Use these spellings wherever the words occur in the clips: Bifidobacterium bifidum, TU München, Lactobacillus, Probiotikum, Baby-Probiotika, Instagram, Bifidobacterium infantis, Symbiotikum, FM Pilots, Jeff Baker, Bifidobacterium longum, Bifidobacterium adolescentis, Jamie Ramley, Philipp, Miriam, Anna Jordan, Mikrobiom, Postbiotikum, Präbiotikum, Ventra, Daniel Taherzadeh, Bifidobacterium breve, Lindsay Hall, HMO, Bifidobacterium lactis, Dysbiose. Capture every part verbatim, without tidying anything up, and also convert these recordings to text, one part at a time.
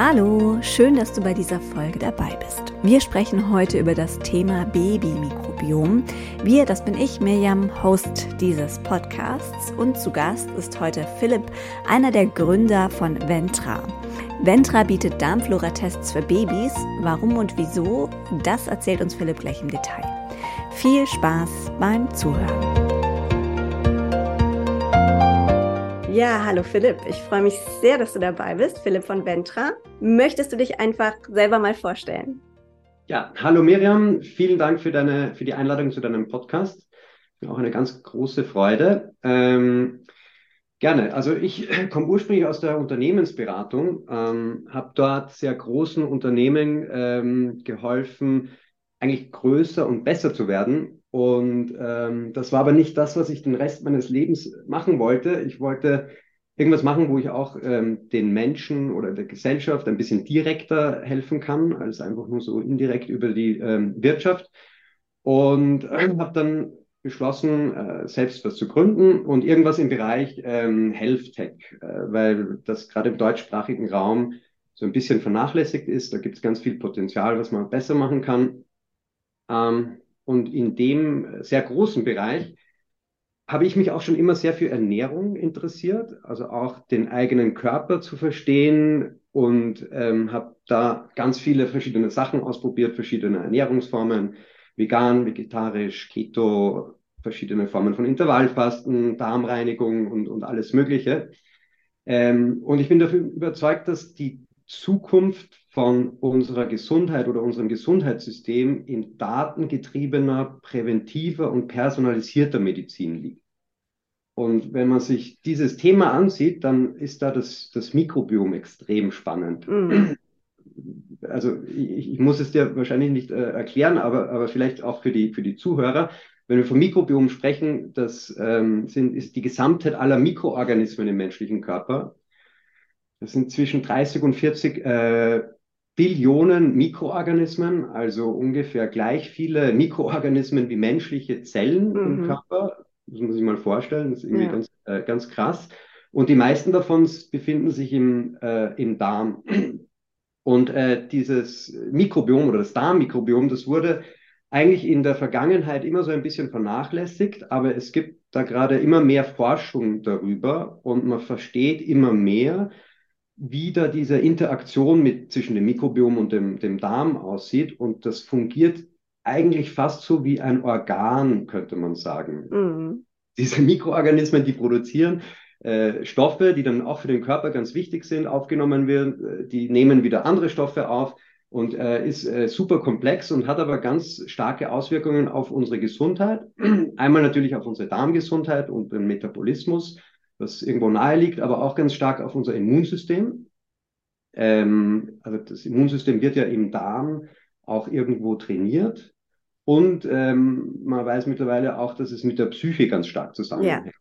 Hallo, schön, dass du bei dieser Folge dabei bist. Wir sprechen heute über das Thema Baby-Mikrobiom. Wir, das bin ich, Miriam, Host dieses Podcasts, und zu Gast ist heute Philipp, einer der Gründer von Ventra. Ventra bietet Darmflora-Tests für Babys. Warum und wieso, das erzählt uns Philipp gleich im Detail. Viel Spaß beim Zuhören. Ja, hallo Philipp. Ich freue mich sehr, dass du dabei bist. Philipp von Ventra. Möchtest du dich einfach selber mal vorstellen? Ja, hallo Miriam. Vielen Dank für, deine, für die Einladung zu deinem Podcast. Auch eine ganz große Freude. Ähm, gerne. Also ich komme ursprünglich aus der Unternehmensberatung, ähm, habe dort sehr großen Unternehmen ähm, geholfen, eigentlich größer und besser zu werden. Und ähm, das war aber nicht das, was ich den Rest meines Lebens machen wollte. Ich wollte irgendwas machen, wo ich auch ähm, den Menschen oder der Gesellschaft ein bisschen direkter helfen kann, als einfach nur so indirekt über die ähm, Wirtschaft. Und äh, habe dann beschlossen, äh, selbst was zu gründen und irgendwas im Bereich ähm, Health Tech, äh, weil das gerade im deutschsprachigen Raum so ein bisschen vernachlässigt ist. Da gibt es ganz viel Potenzial, was man besser machen kann. Ähm, Und in dem sehr großen Bereich habe ich mich auch schon immer sehr für Ernährung interessiert, also auch den eigenen Körper zu verstehen, und ähm, habe da ganz viele verschiedene Sachen ausprobiert, verschiedene Ernährungsformen, vegan, vegetarisch, Keto, verschiedene Formen von Intervallfasten, Darmreinigung und, und alles Mögliche. Ähm, und ich bin dafür überzeugt, dass die Zukunft von unserer Gesundheit oder unserem Gesundheitssystem in datengetriebener, präventiver und personalisierter Medizin liegt. Und wenn man sich dieses Thema ansieht, dann ist da das, das Mikrobiom extrem spannend. Mhm. Also ich, ich muss es dir wahrscheinlich nicht äh, erklären, aber, aber vielleicht auch für die, für die Zuhörer. Wenn wir vom Mikrobiom sprechen, das ähm, sind, ist die Gesamtheit aller Mikroorganismen im menschlichen Körper. Das sind zwischen dreißig und vierzig äh, Billionen Mikroorganismen, also ungefähr gleich viele Mikroorganismen wie menschliche Zellen mhm. im Körper. Das muss man sich mal vorstellen, das ist irgendwie ja. ganz, äh, ganz krass. Und die meisten davon befinden sich im, äh, im Darm. Und äh, dieses Mikrobiom oder das Darmmikrobiom, das wurde eigentlich in der Vergangenheit immer so ein bisschen vernachlässigt, aber es gibt da gerade immer mehr Forschung darüber und man versteht immer mehr, wie da diese Interaktion mit, zwischen dem Mikrobiom und dem, dem Darm aussieht. Und das fungiert eigentlich fast so wie ein Organ, könnte man sagen. Mhm. Diese Mikroorganismen, die produzieren äh, Stoffe, die dann auch für den Körper ganz wichtig sind, aufgenommen werden. Die nehmen wieder andere Stoffe auf und äh, ist äh, super komplex und hat aber ganz starke Auswirkungen auf unsere Gesundheit. Einmal natürlich auf unsere Darmgesundheit und den Metabolismus, was irgendwo nahe liegt, aber auch ganz stark auf unser Immunsystem. Ähm, also das Immunsystem wird ja im Darm auch irgendwo trainiert. Und ähm, man weiß mittlerweile auch, dass es mit der Psyche ganz stark zusammenhängt.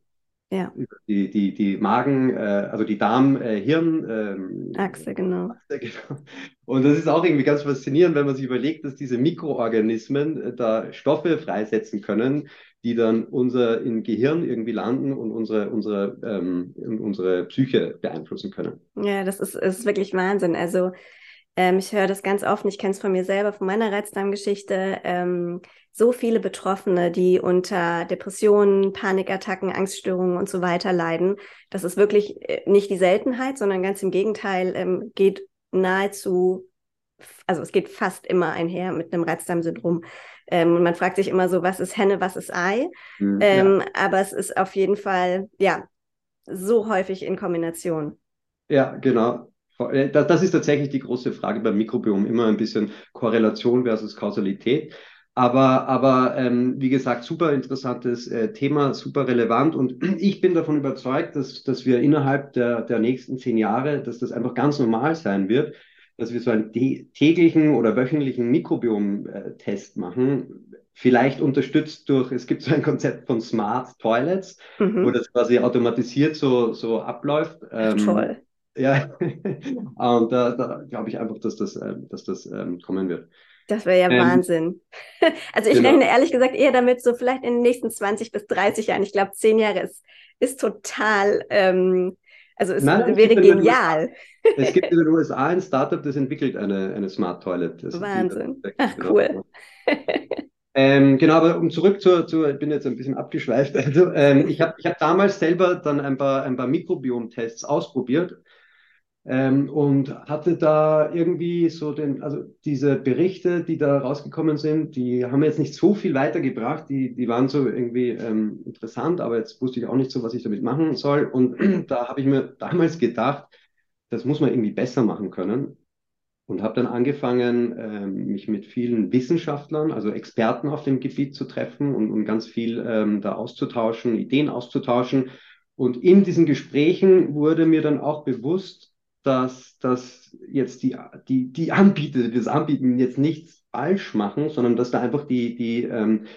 Ja. ja. Die, die, die Magen, äh, also die Darm-Hirn-Achse, äh, ähm, genau. Achse, genau. Und das ist auch irgendwie ganz faszinierend, wenn man sich überlegt, dass diese Mikroorganismen äh, da Stoffe freisetzen können, die dann unser im Gehirn irgendwie landen und unsere, unsere, ähm, unsere Psyche beeinflussen können. Ja, das ist, ist wirklich Wahnsinn. Also ähm, ich höre das ganz oft, ich kenne es von mir selber, von meiner Reizdarmgeschichte, ähm, so viele Betroffene, die unter Depressionen, Panikattacken, Angststörungen und so weiter leiden. Das ist wirklich nicht die Seltenheit, sondern ganz im Gegenteil, ähm, geht nahezu, also es geht fast immer einher mit einem Reizdarmsyndrom. Ähm, und man fragt sich immer so, was ist Henne, was ist Ei? Mhm, ähm, ja. Aber es ist auf jeden Fall, ja, so häufig in Kombination. Ja, genau. Das ist tatsächlich die große Frage beim Mikrobiom, immer ein bisschen Korrelation versus Kausalität. Aber, aber ähm, wie gesagt, super interessantes äh, Thema, super relevant. Und ich bin davon überzeugt, dass, dass wir innerhalb der, der nächsten zehn Jahre, dass das einfach ganz normal sein wird, dass wir so einen täglichen oder wöchentlichen Mikrobiom-Test machen, vielleicht unterstützt durch, es gibt so ein Konzept von Smart Toilets, mhm. wo das quasi automatisiert so, so abläuft. Ach, ähm, toll. Ja, und da, da glaube ich einfach, dass das, dass das ähm, kommen wird. Das wäre ja ähm, Wahnsinn. Also ich genau. rechne ehrlich gesagt eher damit, so vielleicht in den nächsten zwanzig bis dreißig Jahren, ich glaube zehn Jahre ist, ist total... Ähm, Also es Nein, wäre es genial. U S A, es gibt in den U S A ein Startup, das entwickelt eine, eine Smart Toilet. Das Wahnsinn. Ist Ach, genau. cool. Ähm, genau, aber um zurück zur, zur, ich bin jetzt ein bisschen abgeschweift. Also, ähm, ich habe ich hab damals selber dann ein paar, ein paar Mikrobiom-Tests ausprobiert ähm, und hatte da irgendwie so den, also diese Berichte, die da rausgekommen sind, die haben jetzt nicht so viel weitergebracht. Die, die waren so irgendwie ähm, interessant, aber jetzt wusste ich auch nicht so, was ich damit machen soll. Und da habe ich mir damals gedacht, das muss man irgendwie besser machen können. Und habe dann angefangen, mich mit vielen Wissenschaftlern, also Experten auf dem Gebiet zu treffen und, und ganz viel ähm, da auszutauschen, Ideen auszutauschen. Und in diesen Gesprächen wurde mir dann auch bewusst, dass, dass jetzt die, die, die Anbieter, das Anbieten jetzt nichts falsch machen, sondern dass da einfach die, die, ähm,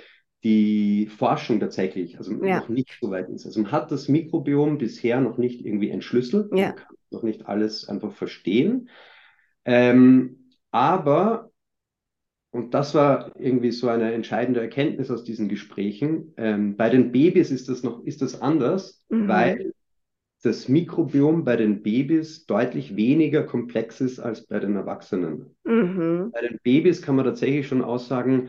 die Forschung tatsächlich also ja. noch nicht so weit ist. Also man hat das Mikrobiom bisher noch nicht irgendwie entschlüsselt, ja. man kann noch nicht alles einfach verstehen. Ähm, aber, und das war irgendwie so eine entscheidende Erkenntnis aus diesen Gesprächen, ähm, bei den Babys ist das noch, ist das anders, mhm. weil das Mikrobiom bei den Babys deutlich weniger komplex ist als bei den Erwachsenen. Mhm. Bei den Babys kann man tatsächlich schon Aussagen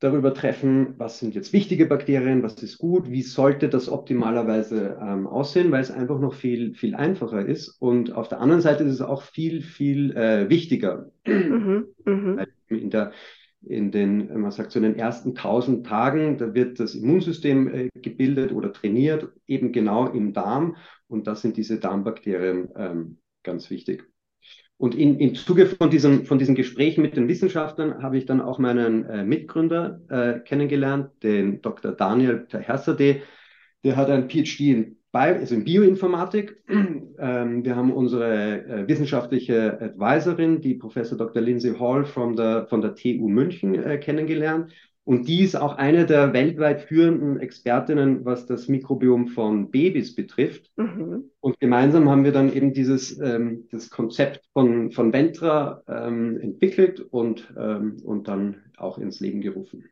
darüber treffen, was sind jetzt wichtige Bakterien, was ist gut, wie sollte das optimalerweise ähm, aussehen, weil es einfach noch viel, viel einfacher ist. Und auf der anderen Seite ist es auch viel, viel äh, wichtiger. Mhm, weil in der, in den, man sagt so in den ersten tausend Tagen, da wird das Immunsystem äh, gebildet oder trainiert, eben genau im Darm. Und das sind diese Darmbakterien ähm, ganz wichtig. Und in, im Zuge von diesem, von diesem Gespräch mit den Wissenschaftlern habe ich dann auch meinen äh, Mitgründer äh, kennengelernt, den Doktor Daniel Taherzadeh. Der hat ein P H D in, Bio, also in Bioinformatik. Ähm, wir haben unsere äh, wissenschaftliche Advisorin, die Professor Doktor Lindsay Hall from the, von der T U München äh, kennengelernt. Und die ist auch eine der weltweit führenden Expertinnen, was das Mikrobiom von Babys betrifft. Mhm. Und gemeinsam haben wir dann eben dieses ähm, das Konzept von, von Ventra ähm, entwickelt und, ähm, und dann auch ins Leben gerufen.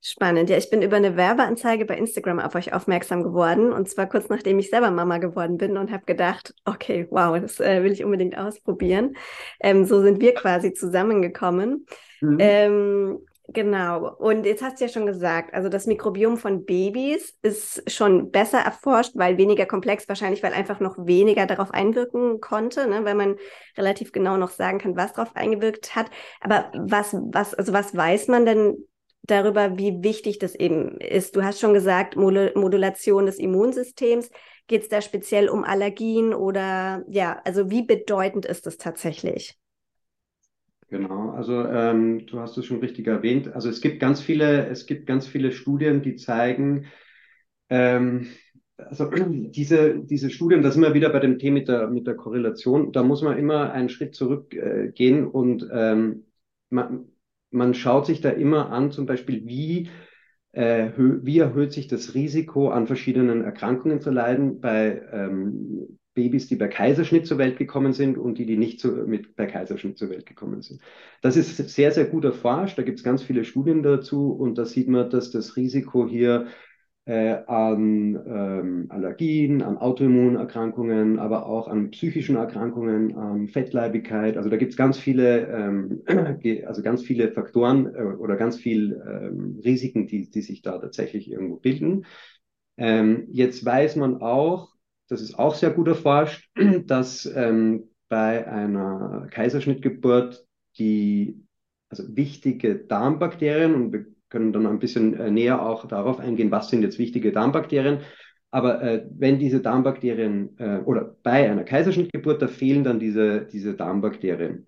Spannend. Ja, ich bin über eine Werbeanzeige bei Instagram auf euch aufmerksam geworden. Und zwar kurz nachdem ich selber Mama geworden bin und habe gedacht, okay, wow, das äh, will ich unbedingt ausprobieren. Ähm, so sind wir quasi zusammengekommen. Mhm. Ähm, Genau. Und jetzt hast du ja schon gesagt, also das Mikrobiom von Babys ist schon besser erforscht, weil weniger komplex, wahrscheinlich weil einfach noch weniger darauf einwirken konnte, ne? Weil man relativ genau noch sagen kann, was darauf eingewirkt hat. Aber was, was, also was weiß man denn darüber, wie wichtig das eben ist? Du hast schon gesagt, Modulation des Immunsystems. Geht es da speziell um Allergien oder ja, also wie bedeutend ist das tatsächlich? Genau, also ähm, du hast es schon richtig erwähnt. Also es gibt ganz viele, es gibt ganz viele Studien, die zeigen, ähm, also diese, diese Studien, da sind wir wieder bei dem Thema mit der, mit der Korrelation, da muss man immer einen Schritt zurückgehen äh, und ähm, man, man schaut sich da immer an, zum Beispiel, wie, äh, wie erhöht sich das Risiko, an verschiedenen Erkrankungen zu leiden bei ähm, Babys, die bei Kaiserschnitt zur Welt gekommen sind und die, die nicht zu, mit, bei Kaiserschnitt zur Welt gekommen sind. Das ist sehr, sehr gut erforscht. Da gibt es ganz viele Studien dazu und da sieht man, dass das Risiko hier äh, an ähm, Allergien, an Autoimmunerkrankungen, aber auch an psychischen Erkrankungen, an Fettleibigkeit, also da gibt es ganz viele, ähm, also ganz viele Faktoren äh, oder ganz viel ähm, Risiken, die, die sich da tatsächlich irgendwo bilden. Ähm, jetzt weiß man auch, das ist auch sehr gut erforscht, dass ähm, bei einer Kaiserschnittgeburt die also wichtige Darmbakterien, und wir können dann ein bisschen äh, näher auch darauf eingehen, was sind jetzt wichtige Darmbakterien, aber äh, wenn diese Darmbakterien äh, oder bei einer Kaiserschnittgeburt, da fehlen dann diese, diese Darmbakterien.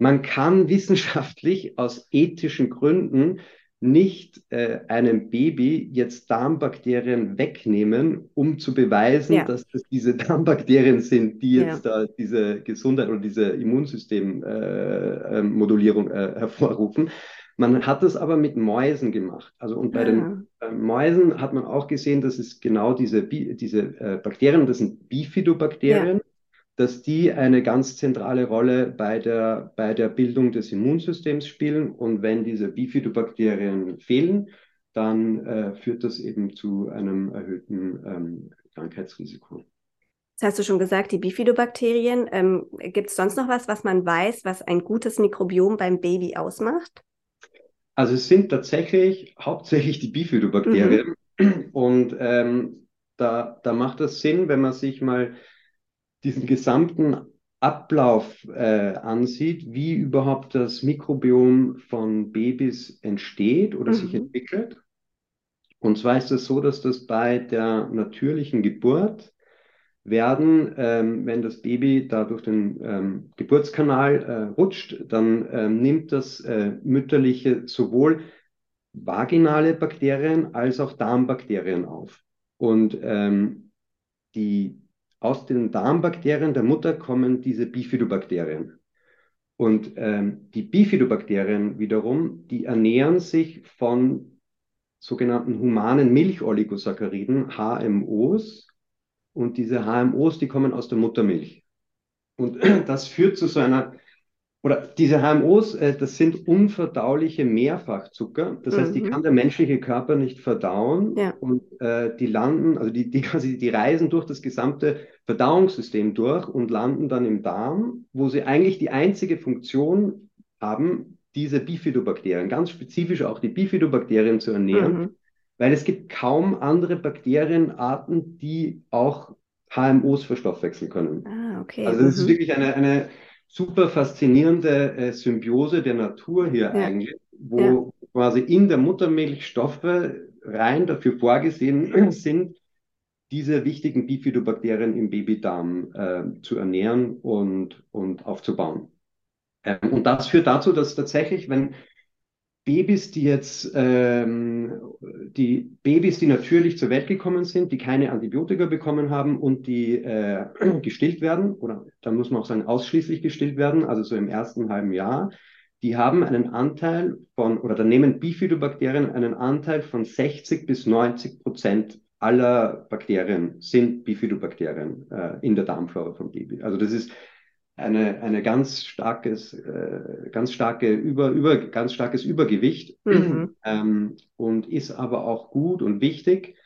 Man kann wissenschaftlich aus ethischen Gründen nicht äh, einem Baby jetzt Darmbakterien wegnehmen, um zu beweisen, ja. dass das diese Darmbakterien sind, die jetzt ja. da diese Gesundheit oder diese Immunsystemmodulierung äh, äh, hervorrufen. Man hat das aber mit Mäusen gemacht. Also und bei ja. den äh, Mäusen hat man auch gesehen, dass es genau diese, Bi- diese äh, Bakterien, das sind Bifidobakterien, ja. dass die eine ganz zentrale Rolle bei der, bei der Bildung des Immunsystems spielen. Und wenn diese Bifidobakterien fehlen, dann äh, führt das eben zu einem erhöhten ähm, Krankheitsrisiko. Das hast du schon gesagt, die Bifidobakterien. Ähm, gibt es sonst noch was, was man weiß, was ein gutes Mikrobiom beim Baby ausmacht? Also es sind tatsächlich hauptsächlich die Bifidobakterien. Mhm. Und ähm, da, da macht das Sinn, wenn man sich mal diesen gesamten Ablauf äh, ansieht, wie überhaupt das Mikrobiom von Babys entsteht oder mhm. sich entwickelt. Und zwar ist es so, dass das bei der natürlichen Geburt werden, ähm, wenn das Baby da durch den ähm, Geburtskanal äh, rutscht, dann ähm, nimmt das äh, mütterliche sowohl vaginale Bakterien als auch Darmbakterien auf. Und ähm, die, aus den Darmbakterien der Mutter kommen diese Bifidobakterien. Und ähm, die Bifidobakterien wiederum, die ernähren sich von sogenannten humanen Milcholigosacchariden, H M Os, und diese H M Os, die kommen aus der Muttermilch. Und das führt zu so einer, oder diese H M Os, das sind unverdauliche Mehrfachzucker. Das mhm. heißt, die kann der menschliche Körper nicht verdauen. Ja. Und äh, die landen, also die, die, quasi, die reisen durch das gesamte Verdauungssystem durch und landen dann im Darm, wo sie eigentlich die einzige Funktion haben, diese Bifidobakterien, ganz spezifisch auch die Bifidobakterien zu ernähren. Mhm. Weil es gibt kaum andere Bakterienarten, die auch H M Os verstoffwechseln können. Ah, okay. Also es mhm. ist wirklich eine, eine super faszinierende äh, Symbiose der Natur hier ja. eigentlich, wo ja. quasi in der Muttermilch Stoffe rein dafür vorgesehen sind, diese wichtigen Bifidobakterien im Babydarm äh, zu ernähren und, und aufzubauen. Ähm, und das führt dazu, dass tatsächlich, wenn Babys, die jetzt, ähm, die Babys, die natürlich zur Welt gekommen sind, die keine Antibiotika bekommen haben und die äh, gestillt werden, oder da muss man auch sagen, ausschließlich gestillt werden, also so im ersten halben Jahr, die haben einen Anteil von, oder da nehmen Bifidobakterien einen Anteil von sechzig bis neunzig Prozent aller Bakterien sind Bifidobakterien äh, in der Darmflora vom Baby. Also das ist eine eine ganz starkes äh, ganz starke über über ganz starkes Übergewicht mhm. ähm, und ist aber auch gut und wichtig,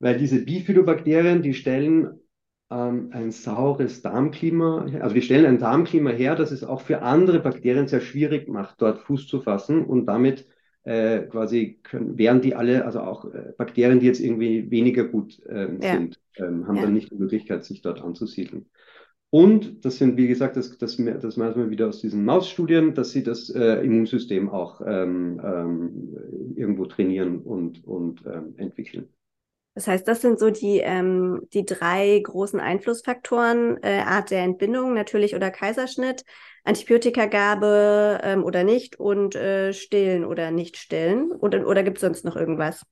weil diese Bifidobakterien, die stellen ähm, ein saures Darmklima, also die stellen ein Darmklima her, das es auch für andere Bakterien sehr schwierig macht, dort Fuß zu fassen, und damit äh, quasi können, wären die alle, also auch äh, Bakterien, die jetzt irgendwie weniger gut ähm, ja. sind, ähm, haben ja. dann nicht die Möglichkeit, sich dort anzusiedeln. Und das sind, wie gesagt, das, das, das meinen wir wieder aus diesen Mausstudien, dass sie das äh, Immunsystem auch ähm, ähm, irgendwo trainieren und, und ähm, entwickeln. Das heißt, das sind so die, ähm, die drei großen Einflussfaktoren, äh, Art der Entbindung natürlich oder Kaiserschnitt, Antibiotikagabe ähm, oder nicht, und äh, stillen oder nicht stillen. Oder, oder gibt es sonst noch irgendwas?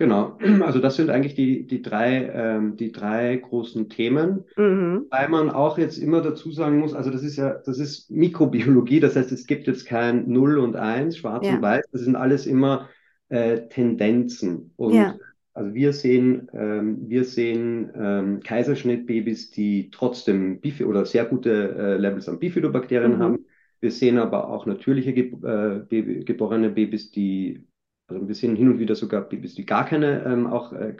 Genau, also das sind eigentlich die, die, drei, ähm, die drei großen Themen, mhm. weil man auch jetzt immer dazu sagen muss, also das ist ja, das ist Mikrobiologie, das heißt, es gibt jetzt kein null und eins, schwarz ja. und weiß, das sind alles immer äh, Tendenzen. Und ja. also wir sehen, ähm, wir sehen ähm, Kaiserschnittbabys, die trotzdem Bif- oder sehr gute äh, Levels an Bifidobakterien mhm. haben. Wir sehen aber auch natürliche Geb- äh, Baby- geborene Babys, die... Also wir sehen hin und wieder sogar Babys, die gar keine ähm, auch äh,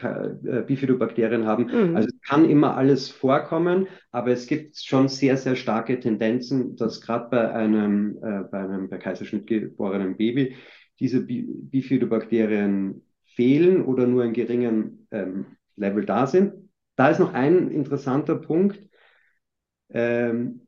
Bifidobakterien haben. Mhm. Also es kann immer alles vorkommen, aber es gibt schon sehr, sehr starke Tendenzen, dass gerade bei einem äh, bei einem bei Kaiserschnitt geborenen Baby diese Bifidobakterien fehlen oder nur in geringem ähm, Level da sind. Da ist noch ein interessanter Punkt. Ähm,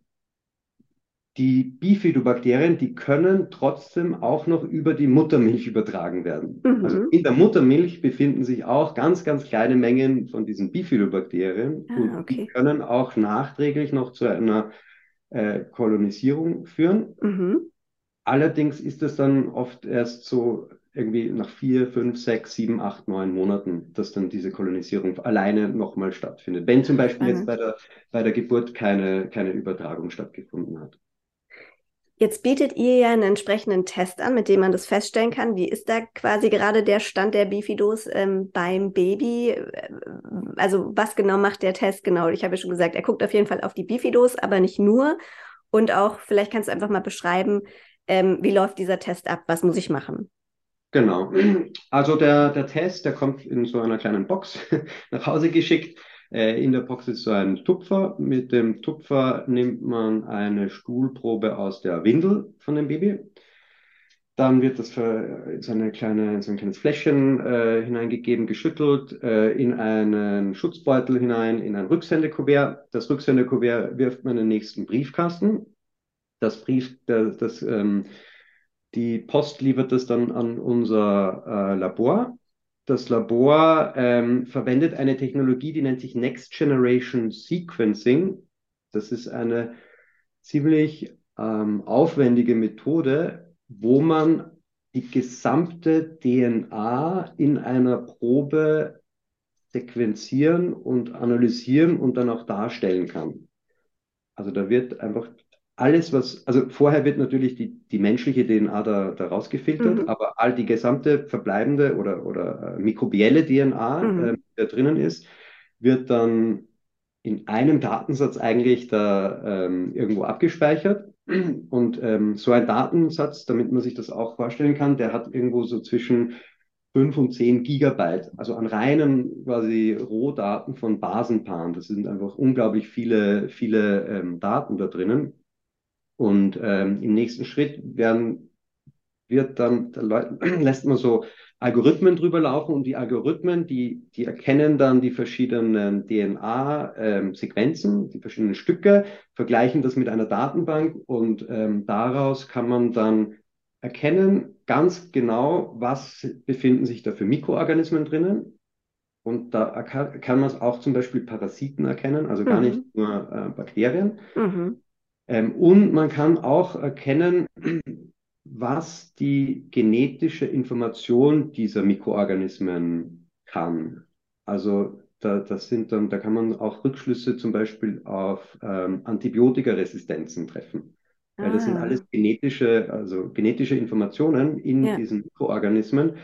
Die Bifidobakterien, die können trotzdem auch noch über die Muttermilch übertragen werden. Mhm. Also in der Muttermilch befinden sich auch ganz, ganz kleine Mengen von diesen Bifidobakterien. Ah, und okay. die können auch nachträglich noch zu einer äh, Kolonisierung führen. Mhm. Allerdings ist das dann oft erst so irgendwie nach vier, fünf, sechs, sieben, acht, neun Monaten, dass dann diese Kolonisierung alleine nochmal stattfindet. Wenn zum Beispiel jetzt bei der, bei der Geburt keine, keine Übertragung stattgefunden hat. Jetzt bietet ihr ja einen entsprechenden Test an, mit dem man das feststellen kann. Wie ist da quasi gerade der Stand der Bifidos ähm, beim Baby? Also was genau macht der Test genau? Ich habe ja schon gesagt, er guckt auf jeden Fall auf die Bifidos, aber nicht nur. Und auch, vielleicht kannst du einfach mal beschreiben, ähm, wie läuft dieser Test ab? Was muss ich machen? Genau. Also der, der Test, der kommt in so einer kleinen Box nach Hause geschickt. Äh, in der Box ist so ein Tupfer. Mit dem Tupfer nimmt man eine Stuhlprobe aus der Windel von dem Baby. Dann wird das für, in, so eine kleine, in so ein kleines Fläschchen äh, hineingegeben, geschüttelt, äh, in einen Schutzbeutel hinein, in ein Rücksendekuvert. Das Rücksendekuvert wirft man in den nächsten Briefkasten. Das Brief, das, das, ähm, die Post liefert das dann an unser äh, Labor. Das Labor ähm, verwendet eine Technologie, die nennt sich Next Generation Sequencing. Das ist eine ziemlich ähm, aufwendige Methode, wo man die gesamte D N A in einer Probe sequenzieren und analysieren und dann auch darstellen kann. Also da wird einfach alles, was, also vorher wird natürlich die, die menschliche D N A da, da rausgefiltert, mhm. aber all die gesamte verbleibende oder, oder mikrobielle D N A, mhm. äh, die da drinnen ist, wird dann in einem Datensatz eigentlich da ähm, irgendwo abgespeichert. Und ähm, so ein Datensatz, damit man sich das auch vorstellen kann, der hat irgendwo so zwischen fünf und zehn Gigabyte, also an reinen quasi Rohdaten von Basenpaaren. Das sind einfach unglaublich viele, viele ähm, Daten da drinnen. Und ähm, im nächsten Schritt werden, wird dann, da lässt man so Algorithmen drüber laufen und die Algorithmen, die, die erkennen dann die verschiedenen D N A-Sequenzen, ähm, die verschiedenen Stücke, vergleichen das mit einer Datenbank und ähm, daraus kann man dann erkennen, ganz genau, was befinden sich da für Mikroorganismen drinnen. Und da kann, kann man auch zum Beispiel Parasiten erkennen, also mhm. gar nicht nur äh, Bakterien. Mhm. Ähm, und man kann auch erkennen, was die genetische Information dieser Mikroorganismen kann. Also da, das sind dann, da kann man auch Rückschlüsse zum Beispiel auf ähm, Antibiotikaresistenzen treffen. Ah. Weil das sind alles genetische, also genetische Informationen in ja. diesen Mikroorganismen.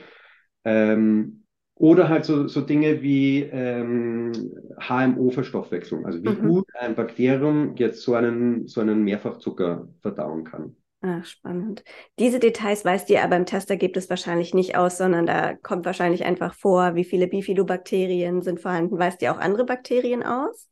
Ähm, oder halt so, so Dinge wie ähm, H M O-Verstoffwechslung. Also wie mhm. gut ein Bakterium jetzt so einen, so einen Mehrfachzucker verdauen kann. Ach, spannend. Diese Details weißt ihr aber im Tester gibt es wahrscheinlich nicht aus, sondern da kommt wahrscheinlich einfach vor, wie viele Bifidobakterien sind vorhanden. Weißt ihr auch andere Bakterien aus?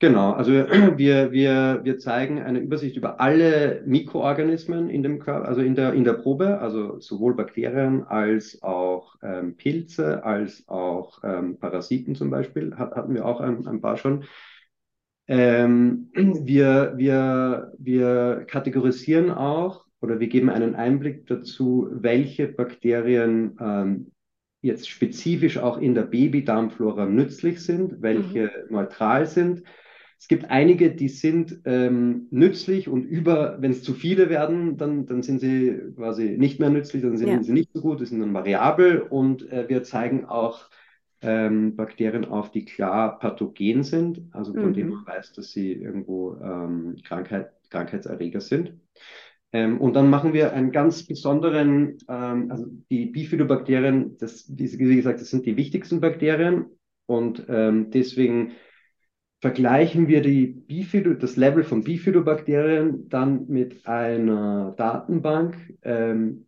Genau, also wir, wir, wir zeigen eine Übersicht über alle Mikroorganismen in dem Körper, also in der, in der Probe, also sowohl Bakterien als auch ähm, Pilze, als auch ähm, Parasiten zum Beispiel, hat, hatten wir auch ein, ein paar schon. Ähm, wir, wir, wir kategorisieren auch oder wir geben einen Einblick dazu, welche Bakterien ähm, jetzt spezifisch auch in der Babydarmflora nützlich sind, welche mhm. neutral sind. Es gibt einige, die sind ähm, nützlich und über, wenn es zu viele werden, dann, dann sind sie quasi nicht mehr nützlich, dann sind ja. sie nicht so gut, die sind dann variabel und äh, wir zeigen auch Ähm, Bakterien auf, die klar pathogen sind, also von mhm. denen man weiß, dass sie irgendwo ähm, Krankheit, Krankheitserreger sind. Ähm, und dann machen wir einen ganz besonderen, ähm, also die Bifidobakterien, das, wie gesagt, das sind die wichtigsten Bakterien und ähm, deswegen vergleichen wir die Bifido, das Level von Bifidobakterien dann mit einer Datenbank ähm,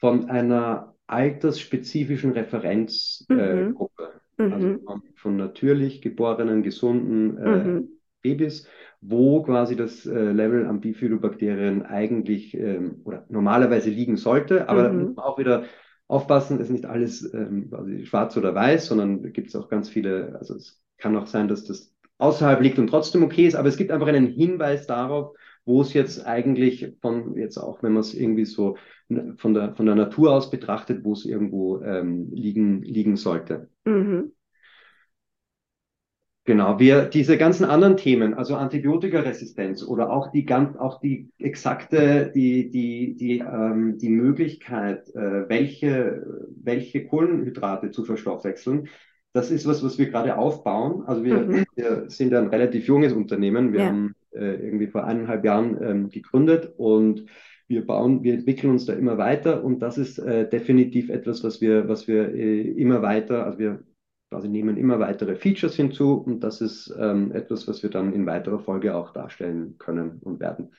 von einer altersspezifischen Referenzgruppe, mhm. äh, also von, von natürlich geborenen, gesunden äh, mhm. Babys, wo quasi das äh, Level an Bifidobakterien eigentlich ähm, oder normalerweise liegen sollte, aber mhm. da muss man auch wieder aufpassen, ist nicht alles ähm, quasi schwarz oder weiß, sondern da gibt es auch ganz viele, also es kann auch sein, dass das außerhalb liegt und trotzdem okay ist, aber es gibt einfach einen Hinweis darauf, wo es jetzt eigentlich von, jetzt auch wenn man es irgendwie so von der, von der Natur aus betrachtet, wo es irgendwo ähm, liegen, liegen sollte. Mhm. Genau, wir, diese ganzen anderen Themen, also Antibiotikaresistenz oder auch die ganz, auch die exakte, die, die, die, ähm, die Möglichkeit, äh, welche, welche Kohlenhydrate zu verstoffwechseln, das ist was, was wir gerade aufbauen. Also wir, mhm. wir sind ein relativ junges Unternehmen. Wir ja. haben äh, irgendwie vor eineinhalb Jahren ähm, gegründet und wir bauen, wir entwickeln uns da immer weiter. Und das ist äh, definitiv etwas, was wir, was wir äh, immer weiter, also wir quasi nehmen immer weitere Features hinzu. Und das ist ähm, etwas, was wir dann in weiterer Folge auch darstellen können und werden.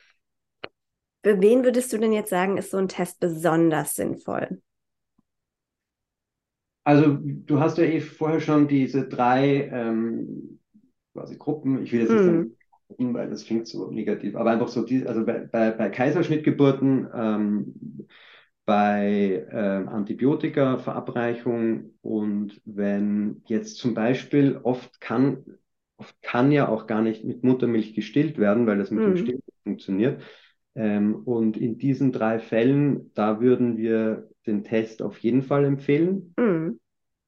Für wen würdest du denn jetzt sagen, ist so ein Test besonders sinnvoll? Also du hast ja eh vorher schon diese drei ähm, quasi Gruppen, ich will jetzt nicht sagen Gruppen, weil das klingt so negativ, aber einfach so, die, also bei, bei, bei Kaiserschnittgeburten, ähm, bei äh, Antibiotika-Verabreichung und wenn jetzt zum Beispiel, oft kann, oft kann ja auch gar nicht mit Muttermilch gestillt werden, weil das mit mhm. dem Stillen funktioniert. Ähm, und in diesen drei Fällen, da würden wir den Test auf jeden Fall empfehlen. Mhm.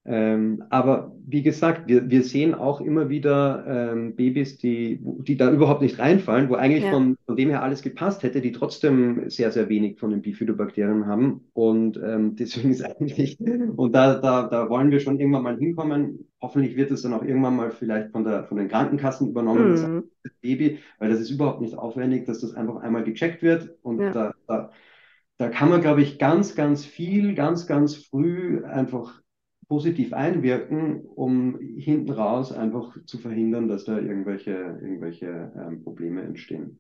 Ähm, aber wie gesagt, wir, wir sehen auch immer wieder ähm, Babys, die, die da überhaupt nicht reinfallen, wo eigentlich ja. von, von dem her alles gepasst hätte, die trotzdem sehr, sehr wenig von den Bifidobakterien haben. Und ähm, deswegen ist eigentlich, und da, da, da wollen wir schon irgendwann mal hinkommen. Hoffentlich wird es dann auch irgendwann mal vielleicht von, der, von den Krankenkassen übernommen, mhm. das Baby, weil das ist überhaupt nicht aufwendig, dass das einfach einmal gecheckt wird. Und ja. da, da, da kann man, glaube ich, ganz, ganz viel, ganz, ganz früh einfach positiv einwirken, um hinten raus einfach zu verhindern, dass da irgendwelche, irgendwelche ähm, Probleme entstehen.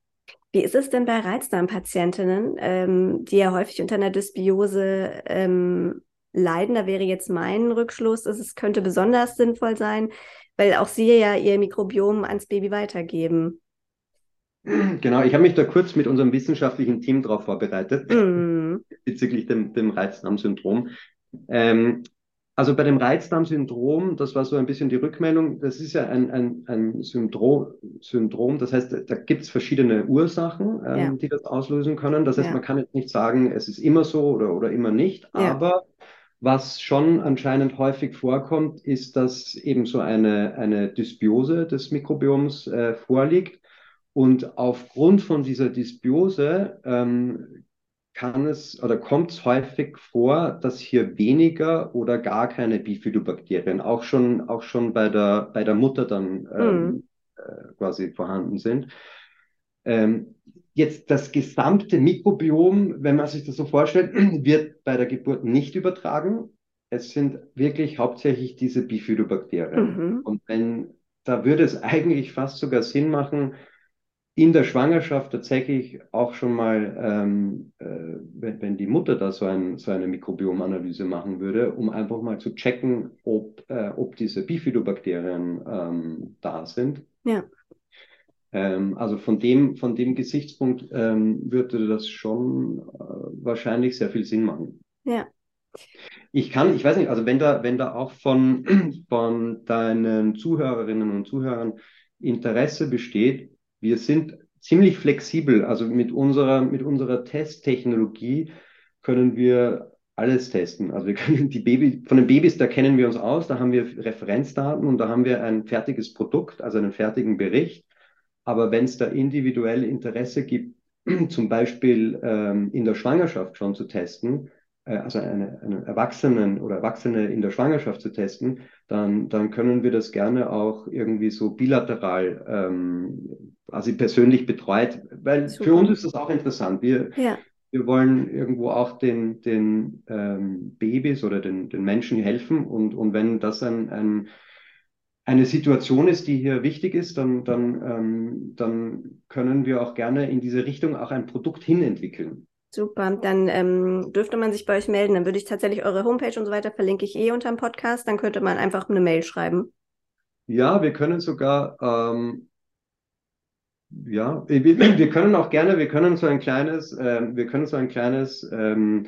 Wie ist es denn bei Reizdarmpatientinnen, ähm, die ja häufig unter einer Dysbiose ähm, leiden? Da wäre jetzt mein Rückschluss, dass es könnte besonders sinnvoll sein, weil auch sie ja ihr Mikrobiom ans Baby weitergeben. Genau, ich habe mich da kurz mit unserem wissenschaftlichen Team drauf vorbereitet, mm. bezüglich dem, dem Reizdarmsyndrom. Ähm, Also bei dem Reizdarmsyndrom, das war so ein bisschen die Rückmeldung, das ist ja ein, ein, ein Syndrom, Syndrom, das heißt, da gibt es verschiedene Ursachen, ähm, ja. die das auslösen können. Das heißt, ja. man kann jetzt nicht sagen, es ist immer so oder, oder immer nicht, ja. aber was schon anscheinend häufig vorkommt, ist, dass eben so eine, eine Dysbiose des Mikrobioms äh, vorliegt und aufgrund von dieser Dysbiose ähm, kann es oder kommt es häufig vor, dass hier weniger oder gar keine Bifidobakterien auch schon, auch schon bei der, bei der Mutter dann ähm, mm. quasi vorhanden sind. Ähm, jetzt das gesamte Mikrobiom, wenn man sich das so vorstellt, wird bei der Geburt nicht übertragen. Es sind wirklich hauptsächlich diese Bifidobakterien. Mm-hmm. Und wenn, da würde es eigentlich fast sogar Sinn machen, in der Schwangerschaft tatsächlich auch schon mal, ähm, äh, wenn, wenn die Mutter da so, ein, so eine Mikrobiomanalyse machen würde, um einfach mal zu checken, ob, äh, ob diese Bifidobakterien ähm, da sind. Ja. Ähm, also von dem, von dem Gesichtspunkt ähm, würde das schon äh, wahrscheinlich sehr viel Sinn machen. Ja. Ich kann, ich weiß nicht, also wenn da, wenn da auch von, von deinen Zuhörerinnen und Zuhörern Interesse besteht, wir sind ziemlich flexibel, also mit unserer, mit unserer Testtechnologie können wir alles testen. Also wir können die Baby, von den Babys, da kennen wir uns aus, da haben wir Referenzdaten und da haben wir ein fertiges Produkt, also einen fertigen Bericht. Aber wenn es da individuell Interesse gibt, zum Beispiel ähm, in der Schwangerschaft schon zu testen, äh, also eine, eine Erwachsenen oder Erwachsene in der Schwangerschaft zu testen, dann, dann können wir das gerne auch irgendwie so bilateral ähm, also persönlich betreut, weil Super. Für uns ist das auch interessant. Wir, ja. wir wollen irgendwo auch den, den ähm, Babys oder den, den Menschen helfen und, und wenn das ein, ein, eine Situation ist, die hier wichtig ist, dann, dann, ähm, dann können wir auch gerne in diese Richtung auch ein Produkt hinentwickeln. Super, dann ähm, dürfte man sich bei euch melden. Dann würde ich tatsächlich eure Homepage und so weiter verlinke ich eh unter dem Podcast. Dann könnte man einfach eine Mail schreiben. Ja, wir können sogar... Ähm, Ja, wir können auch gerne, wir können so ein kleines, äh, wir können so ein kleines, ähm,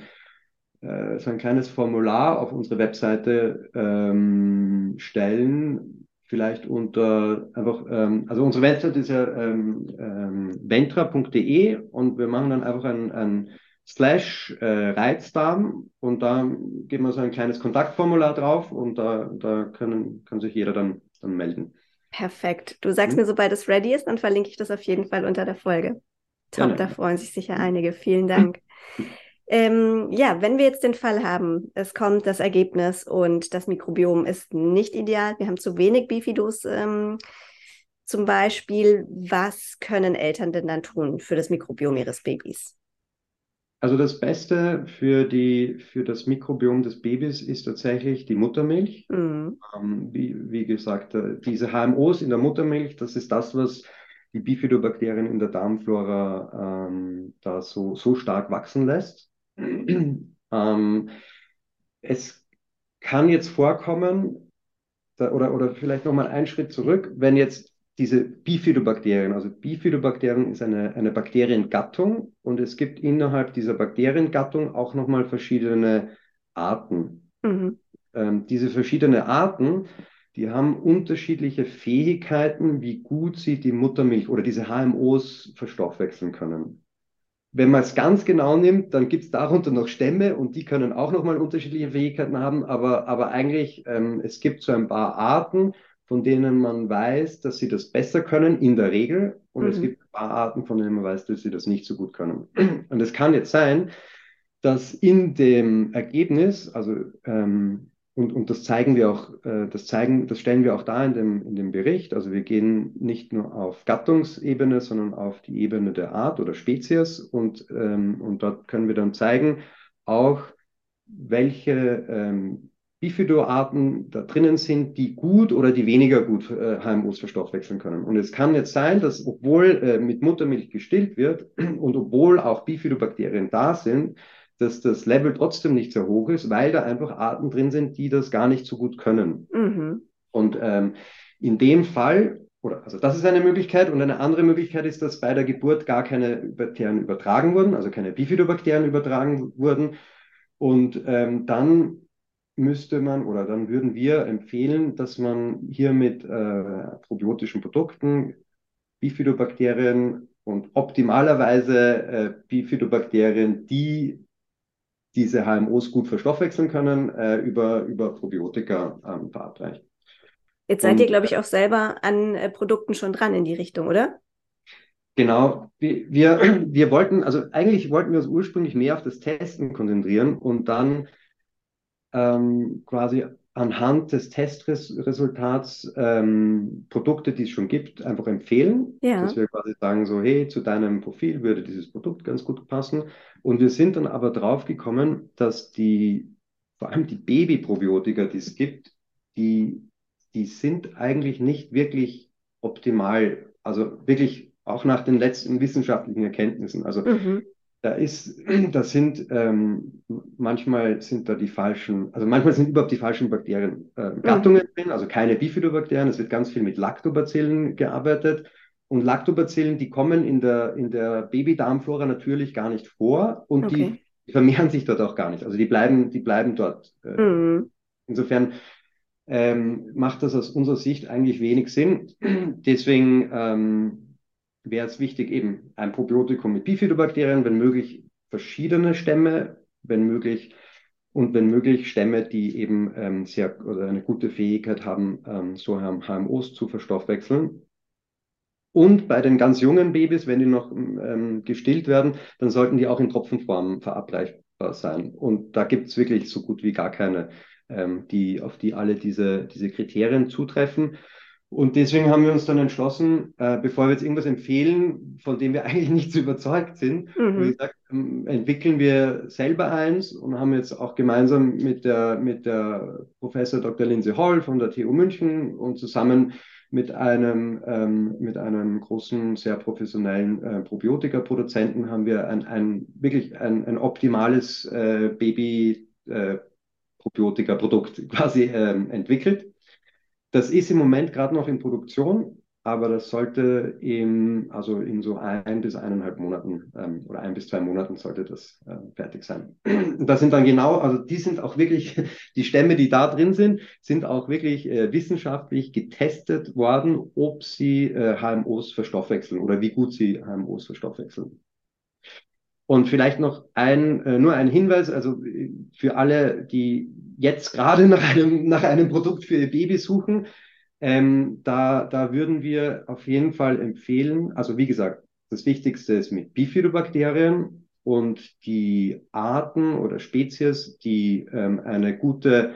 äh, so ein kleines Formular auf unsere Webseite ähm, stellen, vielleicht unter einfach, ähm, also unsere Webseite ist ja ähm, ähm, ventra punkt de und wir machen dann einfach ein, ein Slash äh, Reizdarm und da geben wir so ein kleines Kontaktformular drauf und da, da können, kann sich jeder dann, dann melden. Perfekt. Du sagst mhm. mir, sobald es ready ist, dann verlinke ich das auf jeden Fall unter der Folge. Top, ja, da freuen sich sicher einige. Vielen Dank. ähm, ja, wenn wir jetzt den Fall haben, es kommt das Ergebnis und das Mikrobiom ist nicht ideal. Wir haben zu wenig Bifidos ähm, zum Beispiel. Was können Eltern denn dann tun für das Mikrobiom ihres Babys? Also das Beste für, die, für das Mikrobiom des Babys ist tatsächlich die Muttermilch. Mhm. Ähm, wie, wie gesagt, diese H M Os in der Muttermilch, das ist das, was die Bifidobakterien in der Darmflora ähm, da so, so stark wachsen lässt. ähm, es kann jetzt vorkommen, da, oder, oder vielleicht nochmal einen Schritt zurück, wenn jetzt diese Bifidobakterien, also Bifidobakterien ist eine, eine Bakteriengattung und es gibt innerhalb dieser Bakteriengattung auch nochmal verschiedene Arten. Mhm. Ähm, diese verschiedenen Arten, die haben unterschiedliche Fähigkeiten, wie gut sie die Muttermilch oder diese H M Os verstoffwechseln können. Wenn man es ganz genau nimmt, dann gibt es darunter noch Stämme und die können auch nochmal unterschiedliche Fähigkeiten haben, aber, aber eigentlich, ähm, es gibt so ein paar Arten, von denen man weiß, dass sie das besser können, in der Regel, und mhm. es gibt ein paar Arten, von denen man weiß, dass sie das nicht so gut können. Und es kann jetzt sein, dass in dem Ergebnis, also ähm, Und, und das zeigen wir auch, das zeigen, das stellen wir auch da in dem, in dem Bericht. Also wir gehen nicht nur auf Gattungsebene, sondern auf die Ebene der Art oder Spezies. Und, ähm, und dort können wir dann zeigen, auch welche ähm, Bifido-Arten da drinnen sind, die gut oder die weniger gut äh, H M Os verstoffwechseln können. Und es kann jetzt sein, dass obwohl äh, mit Muttermilch gestillt wird und obwohl auch Bifidobakterien da sind, dass das Level trotzdem nicht sehr hoch ist, weil da einfach Arten drin sind, die das gar nicht so gut können. Mhm. Und ähm, in dem Fall, oder also das ist eine Möglichkeit, und eine andere Möglichkeit ist, dass bei der Geburt gar keine Bakterien übertragen wurden, also keine Bifidobakterien übertragen wurden. Und ähm, dann müsste man, oder dann würden wir empfehlen, dass man hier mit äh, probiotischen Produkten Bifidobakterien und optimalerweise äh, Bifidobakterien, die diese H M Os gut verstoffwechseln können, äh, über, über Probiotika ähm, verabreichen. Jetzt seid und, ihr, glaube ich, auch selber an äh, Produkten schon dran in die Richtung, oder? Genau. Wir, wir, wir wollten, also eigentlich wollten wir uns ursprünglich mehr auf das Testen konzentrieren und dann ähm, quasi anhand des Testresultats ähm, Produkte, die es schon gibt, einfach empfehlen. Ja. Dass wir quasi sagen, so hey, zu deinem Profil würde dieses Produkt ganz gut passen. Und wir sind dann aber drauf gekommen, dass die, vor allem die Baby-Probiotika, die es gibt, die, die sind eigentlich nicht wirklich optimal. Also wirklich auch nach den letzten wissenschaftlichen Erkenntnissen. Also mhm. Da ist, das sind ähm, manchmal sind da die falschen, also manchmal sind überhaupt die falschen Bakterien äh, Gattungen mhm. drin, also keine Bifidobakterien. Es wird ganz viel mit Lactobacillen gearbeitet und Lactobacillen, die kommen in der in der Babydarmflora natürlich gar nicht vor und okay. die vermehren sich dort auch gar nicht. Also die bleiben, die bleiben dort. Äh, mhm. Insofern ähm, macht das aus unserer Sicht eigentlich wenig Sinn. Deswegen ähm, wäre es wichtig, eben ein Probiotikum mit Bifidobakterien, wenn möglich verschiedene Stämme, wenn möglich und wenn möglich Stämme, die eben ähm, sehr oder eine gute Fähigkeit haben, ähm, so H M Os zu verstoffwechseln. Und bei den ganz jungen Babys, wenn die noch ähm, gestillt werden, dann sollten die auch in Tropfenform verabreichbar sein. Und da gibt es wirklich so gut wie gar keine, ähm, die auf die alle diese, diese Kriterien zutreffen. Und deswegen haben wir uns dann entschlossen, äh, bevor wir jetzt irgendwas empfehlen, von dem wir eigentlich nicht so überzeugt sind, mhm. wie gesagt, ähm, entwickeln wir selber eins und haben jetzt auch gemeinsam mit der, mit der Professor Doktor Lindsay Hall von der T U München und zusammen mit einem, ähm, mit einem großen, sehr professionellen äh, Probiotika-Produzenten haben wir ein, ein wirklich ein, ein optimales äh, Baby-Probiotika-Produkt äh, quasi ähm, entwickelt. Das ist im Moment gerade noch in Produktion, aber das sollte in, also in so ein bis eineinhalb Monaten ähm, oder ein bis zwei Monaten sollte das äh, fertig sein. Und das sind dann genau, also die sind auch wirklich, die Stämme, die da drin sind, sind auch wirklich äh, wissenschaftlich getestet worden, ob sie äh, H M Os verstoffwechseln oder wie gut sie H M Os verstoffwechseln. Und vielleicht noch ein, äh, nur ein Hinweis, also für alle, die jetzt gerade nach einem, nach einem Produkt für ihr Baby suchen, ähm, da, da würden wir auf jeden Fall empfehlen, also wie gesagt, das Wichtigste ist mit Bifidobakterien und die Arten oder Spezies, die ähm, eine gute,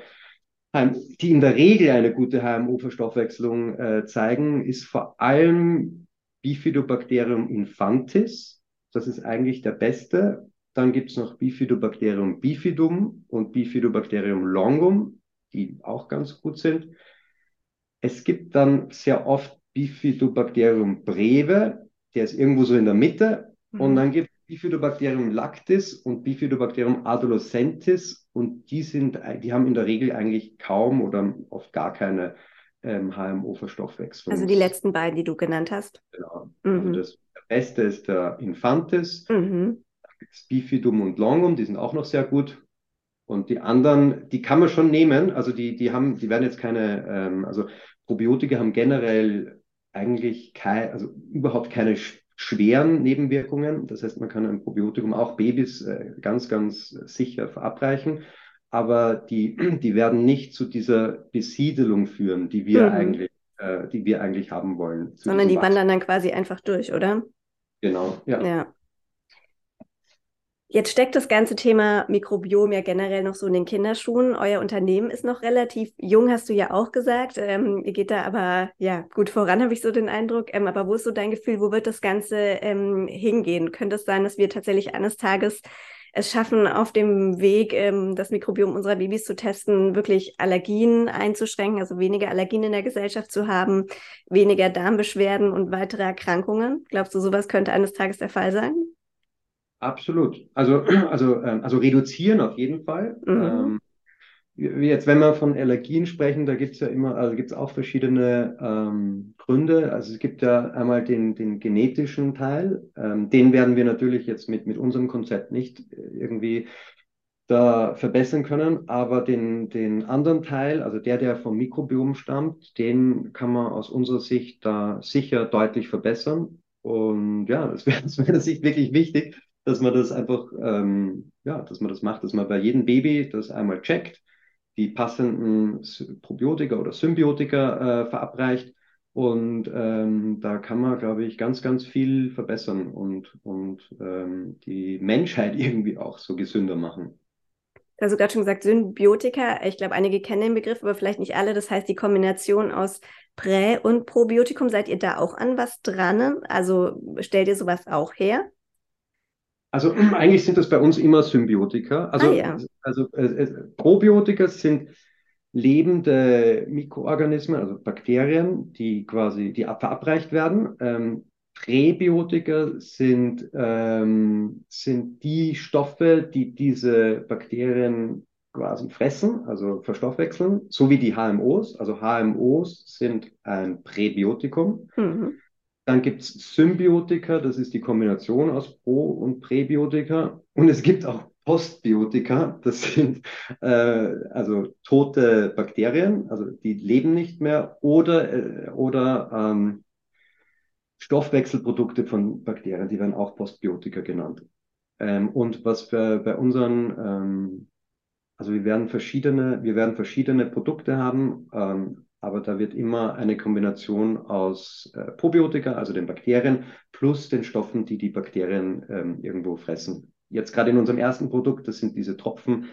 die in der Regel eine gute H M O-Verstoffwechslung äh, zeigen, ist vor allem Bifidobacterium infantis. Das ist eigentlich der beste. Dann gibt es noch Bifidobacterium bifidum und Bifidobacterium longum, die auch ganz gut sind. Es gibt dann sehr oft Bifidobacterium breve, der ist irgendwo so in der Mitte. Mhm. Und dann gibt es Bifidobacterium lactis und Bifidobacterium adolescentis, und die sind, die haben in der Regel eigentlich kaum oder oft gar keine ähm, H M O für Stoffwechsel. Also die letzten beiden, die du genannt hast? Genau. Mhm. Also das Beste ist der Infantis, mhm. Bifidum und Longum, die sind auch noch sehr gut. Und die anderen, die kann man schon nehmen, also die, die haben, die werden jetzt keine, ähm, also Probiotika haben generell eigentlich kein, also überhaupt keine schweren Nebenwirkungen. Das heißt, man kann ein Probiotikum auch Babys äh, ganz, ganz sicher verabreichen, aber die, die werden nicht zu dieser Besiedelung führen, die wir mhm. eigentlich, äh, die wir eigentlich haben wollen. Sondern die Wachstum. Wandern dann quasi einfach durch, oder? Genau, ja. ja. Jetzt steckt das ganze Thema Mikrobiom ja generell noch so in den Kinderschuhen. Euer Unternehmen ist noch relativ jung, hast du ja auch gesagt. Ähm, ihr geht da aber ja gut voran, habe ich so den Eindruck. Ähm, aber wo ist so dein Gefühl, wo wird das Ganze ähm, hingehen? Könnte es sein, dass wir tatsächlich eines Tages es schaffen, auf dem Weg, ähm, das Mikrobiom unserer Babys zu testen, wirklich Allergien einzuschränken, also weniger Allergien in der Gesellschaft zu haben, weniger Darmbeschwerden und weitere Erkrankungen? Glaubst du, sowas könnte eines Tages der Fall sein? Absolut. Also, also, also reduzieren auf jeden Fall. Mhm. Ähm, jetzt, wenn wir von Allergien sprechen, da gibt es ja immer, also gibt es auch verschiedene ähm, Gründe. Also es gibt ja einmal den, den genetischen Teil. Ähm, den werden wir natürlich jetzt mit, mit unserem Konzept nicht irgendwie da verbessern können. Aber den, den anderen Teil, also der, der vom Mikrobiom stammt, den kann man aus unserer Sicht da sicher deutlich verbessern. Und ja, das wäre aus meiner Sicht wirklich wichtig, dass man das einfach, ähm, ja, dass man das macht, dass man bei jedem Baby das einmal checkt, die passenden Probiotika oder Symbiotika äh, verabreicht, und ähm, da kann man, glaube ich, ganz, ganz viel verbessern und, und ähm, die Menschheit irgendwie auch so gesünder machen. Du hast gerade schon gesagt, Symbiotika, ich glaube, einige kennen den Begriff, aber vielleicht nicht alle, das heißt die Kombination aus Prä- und Probiotikum, seid ihr da auch an was dran? Also stellt ihr sowas auch her? Also eigentlich sind das bei uns immer Symbiotika. Also, ah, ja. also äh, äh, Probiotika sind lebende Mikroorganismen, also Bakterien, die quasi die verabreicht werden. Ähm, Präbiotika sind, ähm, sind die Stoffe, die diese Bakterien quasi fressen, also verstoffwechseln, so wie die H M Os. Also H M Os sind ein Präbiotikum. Mhm. Dann gibt es Symbiotika, das ist die Kombination aus Pro- und Präbiotika. Und es gibt auch Postbiotika, das sind äh, also tote Bakterien, also die leben nicht mehr, oder, äh, oder ähm, Stoffwechselprodukte von Bakterien, die werden auch Postbiotika genannt. Ähm, und was wir bei unseren, ähm, also wir werden verschiedene, wir werden verschiedene Produkte haben, ähm, aber da wird immer eine Kombination aus äh, Probiotika, also den Bakterien, plus den Stoffen, die die Bakterien ähm, irgendwo fressen. Jetzt gerade in unserem ersten Produkt, das sind diese Tropfen,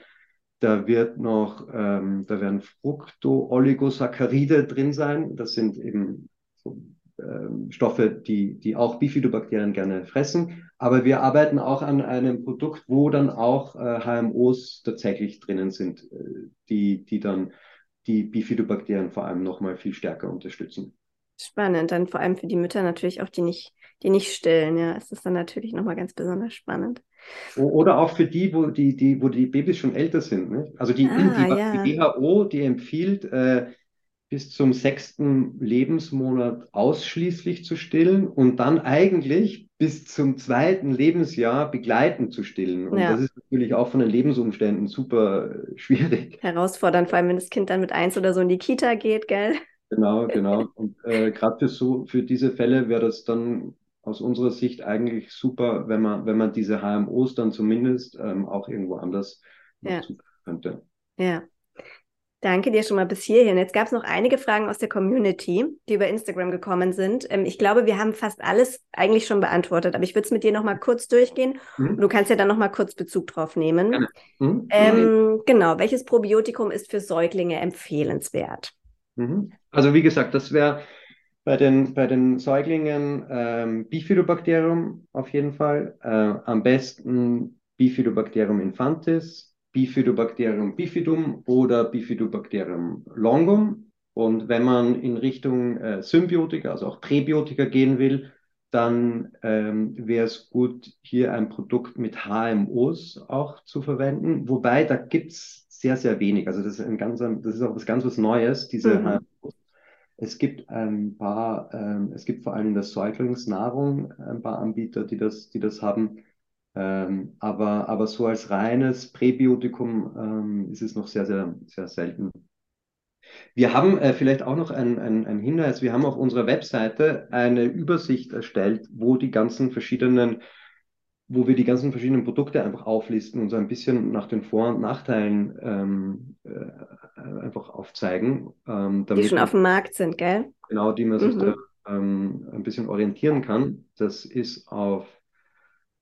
da wird noch, ähm, da werden Fructo-Oligosaccharide drin sein. Das sind eben so, ähm, Stoffe, die, die auch Bifidobakterien gerne fressen. Aber wir arbeiten auch an einem Produkt, wo dann auch äh, H M Os tatsächlich drinnen sind, äh, die, die dann die Bifidobakterien vor allem nochmal viel stärker unterstützen. Spannend, dann vor allem für die Mütter natürlich auch, die nicht, die nicht stillen. Ja, es ist dann natürlich nochmal ganz besonders spannend. Oder auch für die, wo die, die, wo die Babys schon älter sind. Ne? Also die, ah, die, die, ja. die W H O, die empfiehlt, äh, bis zum sechsten Lebensmonat ausschließlich zu stillen und dann eigentlich bis zum zweiten Lebensjahr begleitend zu stillen. Und ja. das ist natürlich auch von den Lebensumständen super schwierig. Herausfordernd, vor allem wenn das Kind dann mit eins oder so in die Kita geht, gell? Genau, genau. Und äh, gerade für so für diese Fälle wäre das dann aus unserer Sicht eigentlich super, wenn man, wenn man diese H M Os dann zumindest ähm, auch irgendwo anders ja. nutzen könnte. Ja. Danke dir schon mal bis hierhin. Jetzt gab es noch einige Fragen aus der Community, die über Instagram gekommen sind. Ähm, ich glaube, wir haben fast alles eigentlich schon beantwortet, aber ich würde es mit dir noch mal kurz durchgehen. Mhm. Du kannst ja dann noch mal kurz Bezug drauf nehmen. Mhm. Ähm, genau, welches Probiotikum ist für Säuglinge empfehlenswert? Mhm. Also wie gesagt, das wäre bei den, bei den Säuglingen ähm, Bifidobacterium auf jeden Fall. Äh, am besten Bifidobacterium infantis, Bifidobacterium bifidum oder Bifidobacterium longum. Und wenn man in Richtung äh, Symbiotika, also auch Präbiotika gehen will, dann ähm, wäre es gut, hier ein Produkt mit H M Os auch zu verwenden. Wobei, da gibt es sehr, sehr wenig. Also das ist, ein ganz, das ist auch was ganz was Neues, diese mhm. H M Os. Es gibt ein paar, ähm, es gibt vor allem in der Säuglingsnahrung ein paar Anbieter, die das, die das haben. Ähm, aber, aber so als reines Präbiotikum ähm, ist es noch sehr, sehr, sehr selten. Wir haben äh, vielleicht auch noch einen ein Hinweis. Wir haben auf unserer Webseite eine Übersicht erstellt, wo die ganzen verschiedenen, wo wir die ganzen verschiedenen Produkte einfach auflisten und so ein bisschen nach den Vor- und Nachteilen ähm, äh, einfach aufzeigen. Ähm, damit die schon man, auf dem Markt sind, gell? Genau, die man mhm. sich da ähm, ein bisschen orientieren kann. Das ist auf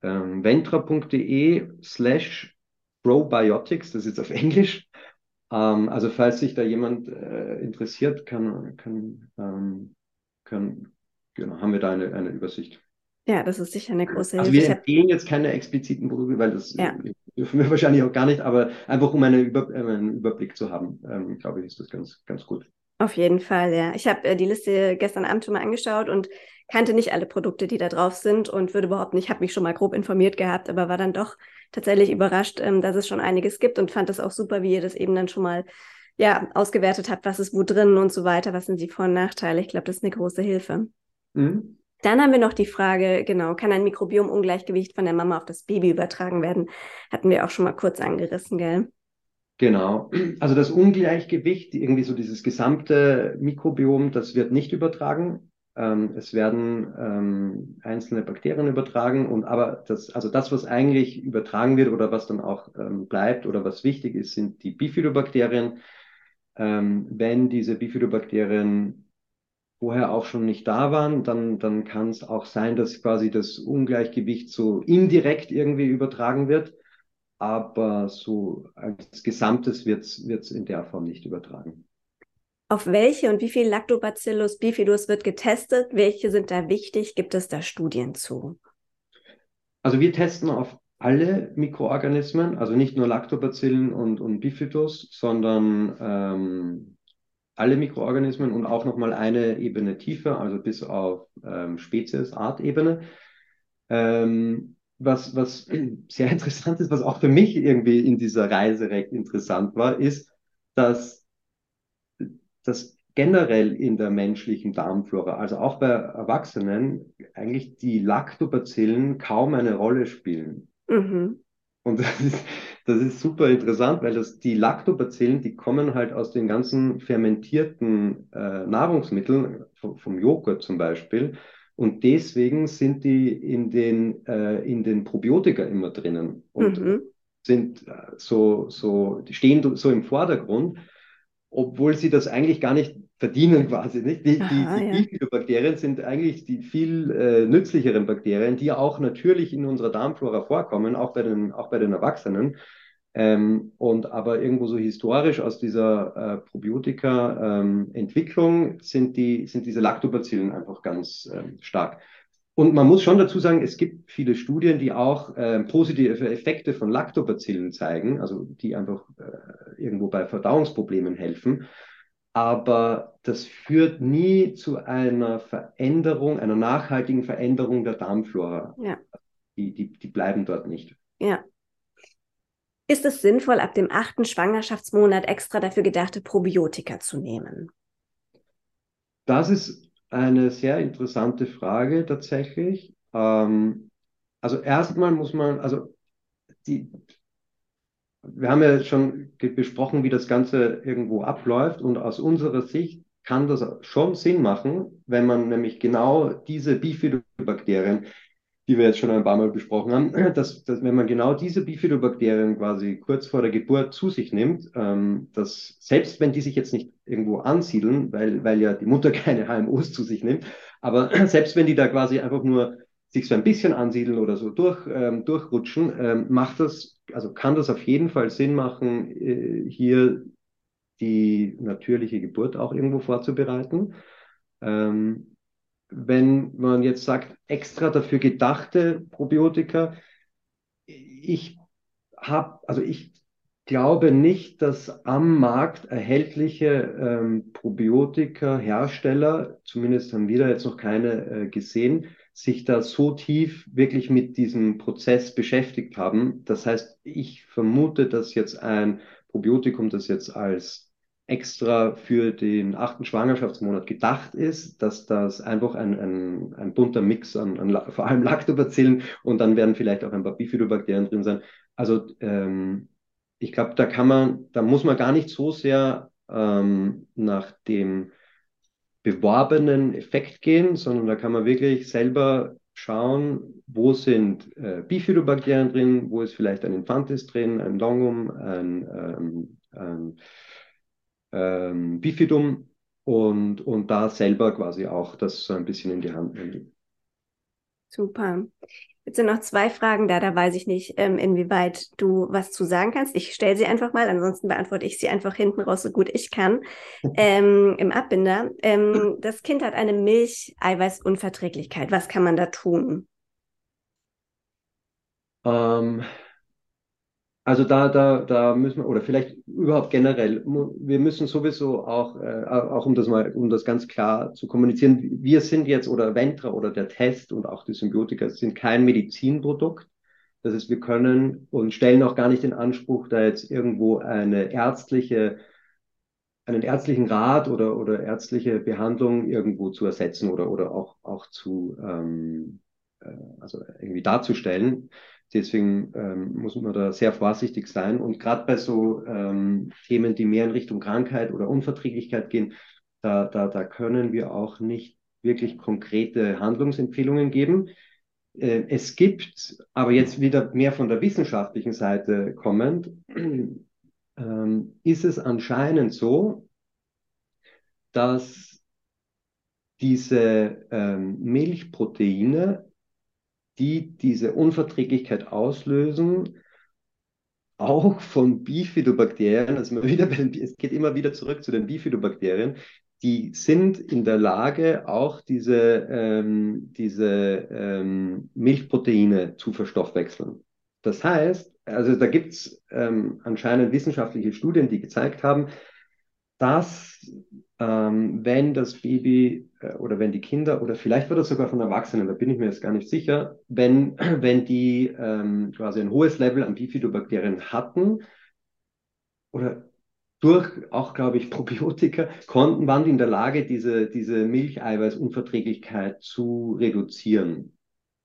ähm, ventra.de slash probiotics, das ist jetzt auf Englisch. Also falls sich da jemand äh, interessiert, kann, kann, ähm, kann, genau, haben wir da eine, eine Übersicht. Ja, das ist sicher eine große Hilfe. Also wir empfehlen jetzt keine expliziten Produkte, weil das ja. dürfen wir wahrscheinlich auch gar nicht, aber einfach um eine Über- äh, einen Überblick zu haben, ähm, glaube ich, ist das ganz, ganz gut. Auf jeden Fall, ja. Ich habe äh, die Liste gestern Abend schon mal angeschaut und kannte nicht alle Produkte, die da drauf sind und würde überhaupt nicht, habe mich schon mal grob informiert gehabt, aber war dann doch tatsächlich überrascht, ähm, dass es schon einiges gibt und fand das auch super, wie ihr das eben dann schon mal ja, ausgewertet habt, was ist wo drin und so weiter, was sind die Vor- und Nachteile. Ich glaube, das ist eine große Hilfe. Mhm. Dann haben wir noch die Frage, genau, kann ein Mikrobiom-Ungleichgewicht von der Mama auf das Baby übertragen werden? Hatten wir auch schon mal kurz angerissen, gell? Genau, also das Ungleichgewicht, irgendwie so dieses gesamte Mikrobiom, das wird nicht übertragen. Ähm, es werden ähm, einzelne Bakterien übertragen und aber das, also das, was eigentlich übertragen wird oder was dann auch ähm, bleibt oder was wichtig ist, sind die Bifidobakterien. Ähm, wenn diese Bifidobakterien vorher auch schon nicht da waren, dann, dann kann es auch sein, dass quasi das Ungleichgewicht so indirekt irgendwie übertragen wird, aber so als Gesamtes wird es in der Form nicht übertragen. Auf welche und wie viel Lactobacillus bifidus wird getestet? Welche sind da wichtig? Gibt es da Studien zu? Also wir testen auf alle Mikroorganismen, also nicht nur Lactobacillen und, und Bifidus, sondern ähm, alle Mikroorganismen und auch nochmal eine Ebene tiefer, also bis auf ähm, Spezies, Artebene. Ähm, was, was sehr interessant ist, was auch für mich irgendwie in dieser Reise recht interessant war, ist, dass dass generell in der menschlichen Darmflora, also auch bei Erwachsenen, eigentlich die Lactobacillen kaum eine Rolle spielen. Mhm. Und das ist, das ist super interessant, weil das, die Lactobacillen, die kommen halt aus den ganzen fermentierten äh, Nahrungsmitteln, vom, vom Joghurt zum Beispiel. Und deswegen sind die in den, äh, in den Probiotika immer drinnen und mhm. sind so, so, die stehen so im Vordergrund, obwohl sie das eigentlich gar nicht verdienen quasi. Nicht? Die, Aha, die, die ja. Bifidobakterien sind eigentlich die viel äh, nützlicheren Bakterien, die auch natürlich in unserer Darmflora vorkommen, auch bei den, auch bei den Erwachsenen. Ähm, und aber irgendwo so historisch aus dieser äh, Probiotika-Entwicklung ähm, sind, die, sind diese Lactobacillen einfach ganz ähm, stark. Und man muss schon dazu sagen, es gibt viele Studien, die auch äh, positive Effekte von Lactobacillen zeigen, also die einfach äh, irgendwo bei Verdauungsproblemen helfen. Aber das führt nie zu einer Veränderung, einer nachhaltigen Veränderung der Darmflora. Ja. Die, die, die bleiben dort nicht. Ja. Ist es sinnvoll, ab dem achten Schwangerschaftsmonat extra dafür gedachte Probiotika zu nehmen? Das ist eine sehr interessante Frage tatsächlich. Ähm, also erstmal muss man, also die, wir haben ja schon besprochen, wie das Ganze irgendwo abläuft und aus unserer Sicht kann das schon Sinn machen, wenn man nämlich genau diese Bifidobakterien, die wir jetzt schon ein paar Mal besprochen haben, dass, dass wenn man genau diese Bifidobakterien quasi kurz vor der Geburt zu sich nimmt, ähm, dass selbst wenn die sich jetzt nicht irgendwo ansiedeln, weil, weil ja die Mutter keine H M Os zu sich nimmt, aber selbst wenn die da quasi einfach nur sich so ein bisschen ansiedeln oder so durch, ähm, durchrutschen, ähm, macht das, also kann das auf jeden Fall Sinn machen, äh, hier die natürliche Geburt auch irgendwo vorzubereiten. Ähm, Wenn man jetzt sagt, extra dafür gedachte Probiotika, ich habe, also ich glaube nicht, dass am Markt erhältliche ähm, Probiotika-Hersteller, zumindest haben wir da jetzt noch keine äh, gesehen, sich da so tief wirklich mit diesem Prozess beschäftigt haben. Das heißt, ich vermute, dass jetzt ein Probiotikum, das jetzt als extra für den achten Schwangerschaftsmonat gedacht ist, dass das einfach ein, ein, ein bunter Mix an, an vor allem Lactobacillen, und dann werden vielleicht auch ein paar Bifidobakterien drin sein. Also ähm, ich glaube, da kann man, da muss man gar nicht so sehr ähm, nach dem beworbenen Effekt gehen, sondern da kann man wirklich selber schauen, wo sind äh, Bifidobakterien drin, wo ist vielleicht ein Infantis drin, ein Longum, ein ähm, ähm, Ähm, Bifidum und, und da selber quasi auch das so ein bisschen in die Hand nehmen. Super. Jetzt sind noch zwei Fragen da, da weiß ich nicht, ähm, inwieweit du was zu sagen kannst. Ich stelle sie einfach mal, ansonsten beantworte ich sie einfach hinten raus, so gut ich kann, ähm, im Abbinder. Ähm, das Kind hat eine Milcheiweißunverträglichkeit. Was kann man da tun? Ähm... Also da, da, da müssen wir, oder vielleicht überhaupt generell, wir müssen sowieso auch, äh, auch um das mal, um das ganz klar zu kommunizieren, wir sind jetzt, oder Ventra oder der Test und auch die Symbiotika sind kein Medizinprodukt. Das heißt, wir können und stellen auch gar nicht den Anspruch, da jetzt irgendwo eine ärztliche, einen ärztlichen Rat oder, oder ärztliche Behandlung irgendwo zu ersetzen oder, oder auch, auch zu, ähm, äh, also irgendwie darzustellen. Deswegen ähm, muss man da sehr vorsichtig sein. Und gerade bei so ähm, Themen, die mehr in Richtung Krankheit oder Unverträglichkeit gehen, da, da, da können wir auch nicht wirklich konkrete Handlungsempfehlungen geben. Äh, es gibt, aber jetzt wieder mehr von der wissenschaftlichen Seite kommend, äh, ist es anscheinend so, dass diese äh, Milchproteine, die diese Unverträglichkeit auslösen, auch von Bifidobakterien, also man wieder, es geht immer wieder zurück zu den Bifidobakterien, die sind in der Lage, auch diese, ähm, diese ähm, Milchproteine zu verstoffwechseln. Das heißt, also da gibt es ähm, anscheinend wissenschaftliche Studien, die gezeigt haben, dass ähm, wenn das Baby äh, oder wenn die Kinder, oder vielleicht war das sogar von Erwachsenen, da bin ich mir jetzt gar nicht sicher, wenn, wenn die ähm, quasi ein hohes Level an Bifidobakterien hatten oder durch auch, glaube ich, Probiotika, konnten, waren die in der Lage, diese, diese Milcheiweißunverträglichkeit zu reduzieren.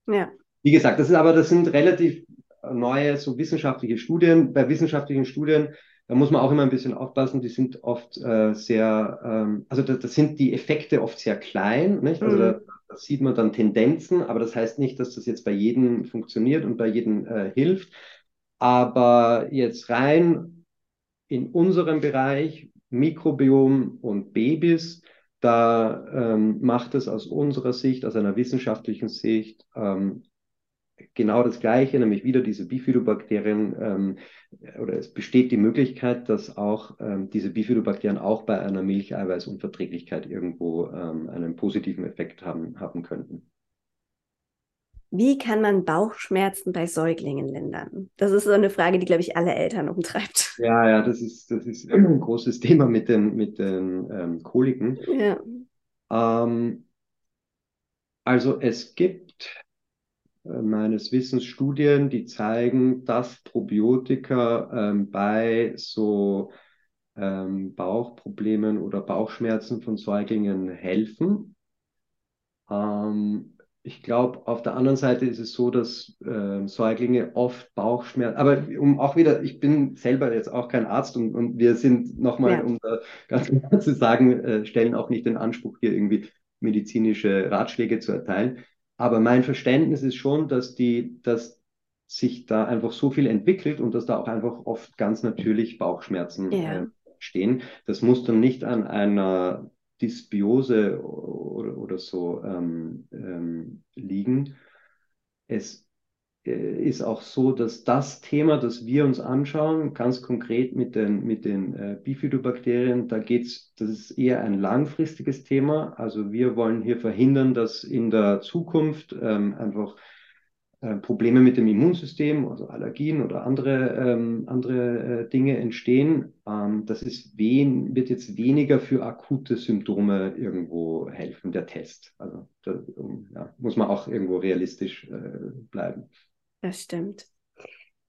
Ja. Wie gesagt, das ist aber, das sind relativ neue, so wissenschaftliche Studien. Bei wissenschaftlichen Studien, da muss man auch immer ein bisschen aufpassen, die sind oft äh, sehr, ähm, also da, da sind die Effekte oft sehr klein, nicht? Also mhm. da, da sieht man dann Tendenzen, aber das heißt nicht, dass das jetzt bei jedem funktioniert und bei jedem äh, hilft. Aber jetzt rein in unserem Bereich, Mikrobiom und Babys, da ähm, macht es aus unserer Sicht, aus einer wissenschaftlichen Sicht, ähm, genau das Gleiche, nämlich wieder diese Bifidobakterien, ähm, oder es besteht die Möglichkeit, dass auch ähm, diese Bifidobakterien auch bei einer Milcheiweißunverträglichkeit irgendwo ähm, einen positiven Effekt haben, haben könnten. Wie kann man Bauchschmerzen bei Säuglingen lindern? Das ist so eine Frage, die, glaube ich, alle Eltern umtreibt. Ja, ja, das ist, das ist ein großes Thema mit den, mit den ähm, Koliken. Ja. Ähm, also es gibt meines Wissens Studien, die zeigen, dass Probiotika ähm, bei so ähm, Bauchproblemen oder Bauchschmerzen von Säuglingen helfen. Ähm, ich glaube, auf der anderen Seite ist es so, dass äh, Säuglinge oft Bauchschmerzen, aber um auch wieder, ich bin selber jetzt auch kein Arzt und, und wir sind nochmal, ja. um da ganz klar zu sagen, äh, stellen auch nicht den Anspruch, hier irgendwie medizinische Ratschläge zu erteilen. Aber mein Verständnis ist schon, dass die, dass sich da einfach so viel entwickelt und dass da auch einfach oft ganz natürlich Bauchschmerzen yeah. äh, stehen. Das muss dann nicht an einer Dysbiose oder, oder so ähm, ähm, liegen. Es äh, ist auch so, dass das Thema, das wir uns anschauen, ganz konkret mit den, mit den äh, Bifidobakterien, da geht's, das ist eher ein langfristiges Thema. Also wir wollen hier verhindern, dass in der Zukunft ähm, einfach äh, Probleme mit dem Immunsystem, also Allergien oder andere, ähm, andere äh, Dinge entstehen. Ähm, das ist wen, wird jetzt weniger für akute Symptome irgendwo helfen, der Test. Also da ja, muss man auch irgendwo realistisch äh, bleiben. Das stimmt.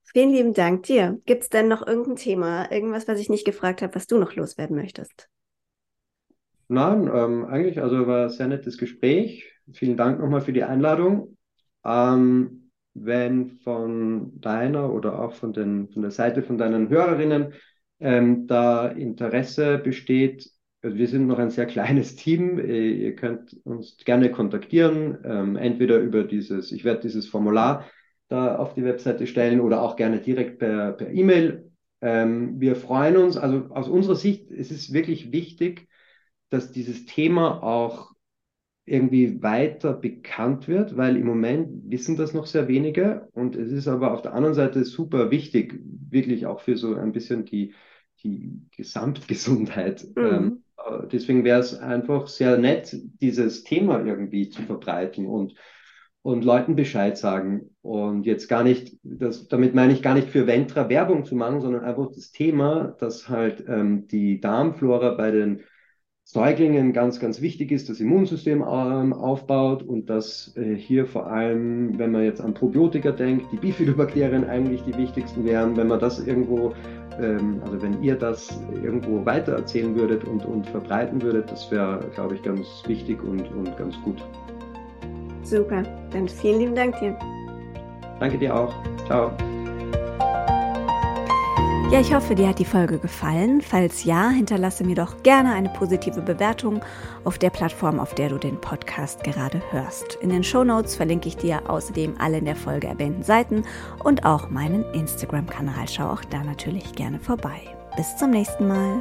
Vielen lieben Dank dir. Gibt es denn noch irgendein Thema, irgendwas, was ich nicht gefragt habe, was du noch loswerden möchtest? Nein, ähm, eigentlich, also war ein sehr nettes Gespräch. Vielen Dank nochmal für die Einladung. Ähm, wenn von deiner oder auch von, den, von der Seite von deinen Hörerinnen ähm, da Interesse besteht, also wir sind noch ein sehr kleines Team, ihr könnt uns gerne kontaktieren, ähm, entweder über dieses, ich werde dieses Formular da auf die Webseite stellen oder auch gerne direkt per, per E-Mail. Ähm, wir freuen uns, also aus unserer Sicht ist es wirklich wichtig, dass dieses Thema auch irgendwie weiter bekannt wird, weil im Moment wissen das noch sehr wenige und es ist aber auf der anderen Seite super wichtig, wirklich auch für so ein bisschen die, die Gesamtgesundheit. Mhm. Ähm, deswegen wäre es einfach sehr nett, dieses Thema irgendwie zu verbreiten und und Leuten Bescheid sagen. Und jetzt gar nicht, das, damit meine ich gar nicht für Ventra Werbung zu machen, sondern einfach das Thema, dass halt ähm, die Darmflora bei den Säuglingen ganz, ganz wichtig ist, das Immunsystem ähm, aufbaut und dass äh, hier vor allem, wenn man jetzt an Probiotika denkt, die Bifidobakterien eigentlich die wichtigsten wären, wenn man das irgendwo, ähm, also wenn ihr das irgendwo weitererzählen würdet und, und verbreiten würdet, das wäre, glaube ich, ganz wichtig und, und ganz gut. Super, dann vielen lieben Dank dir. Danke dir auch. Ciao. Ja, ich hoffe, dir hat die Folge gefallen. Falls ja, hinterlasse mir doch gerne eine positive Bewertung auf der Plattform, auf der du den Podcast gerade hörst. In den Shownotes verlinke ich dir außerdem alle in der Folge erwähnten Seiten und auch meinen Instagram-Kanal. Schau auch da natürlich gerne vorbei. Bis zum nächsten Mal.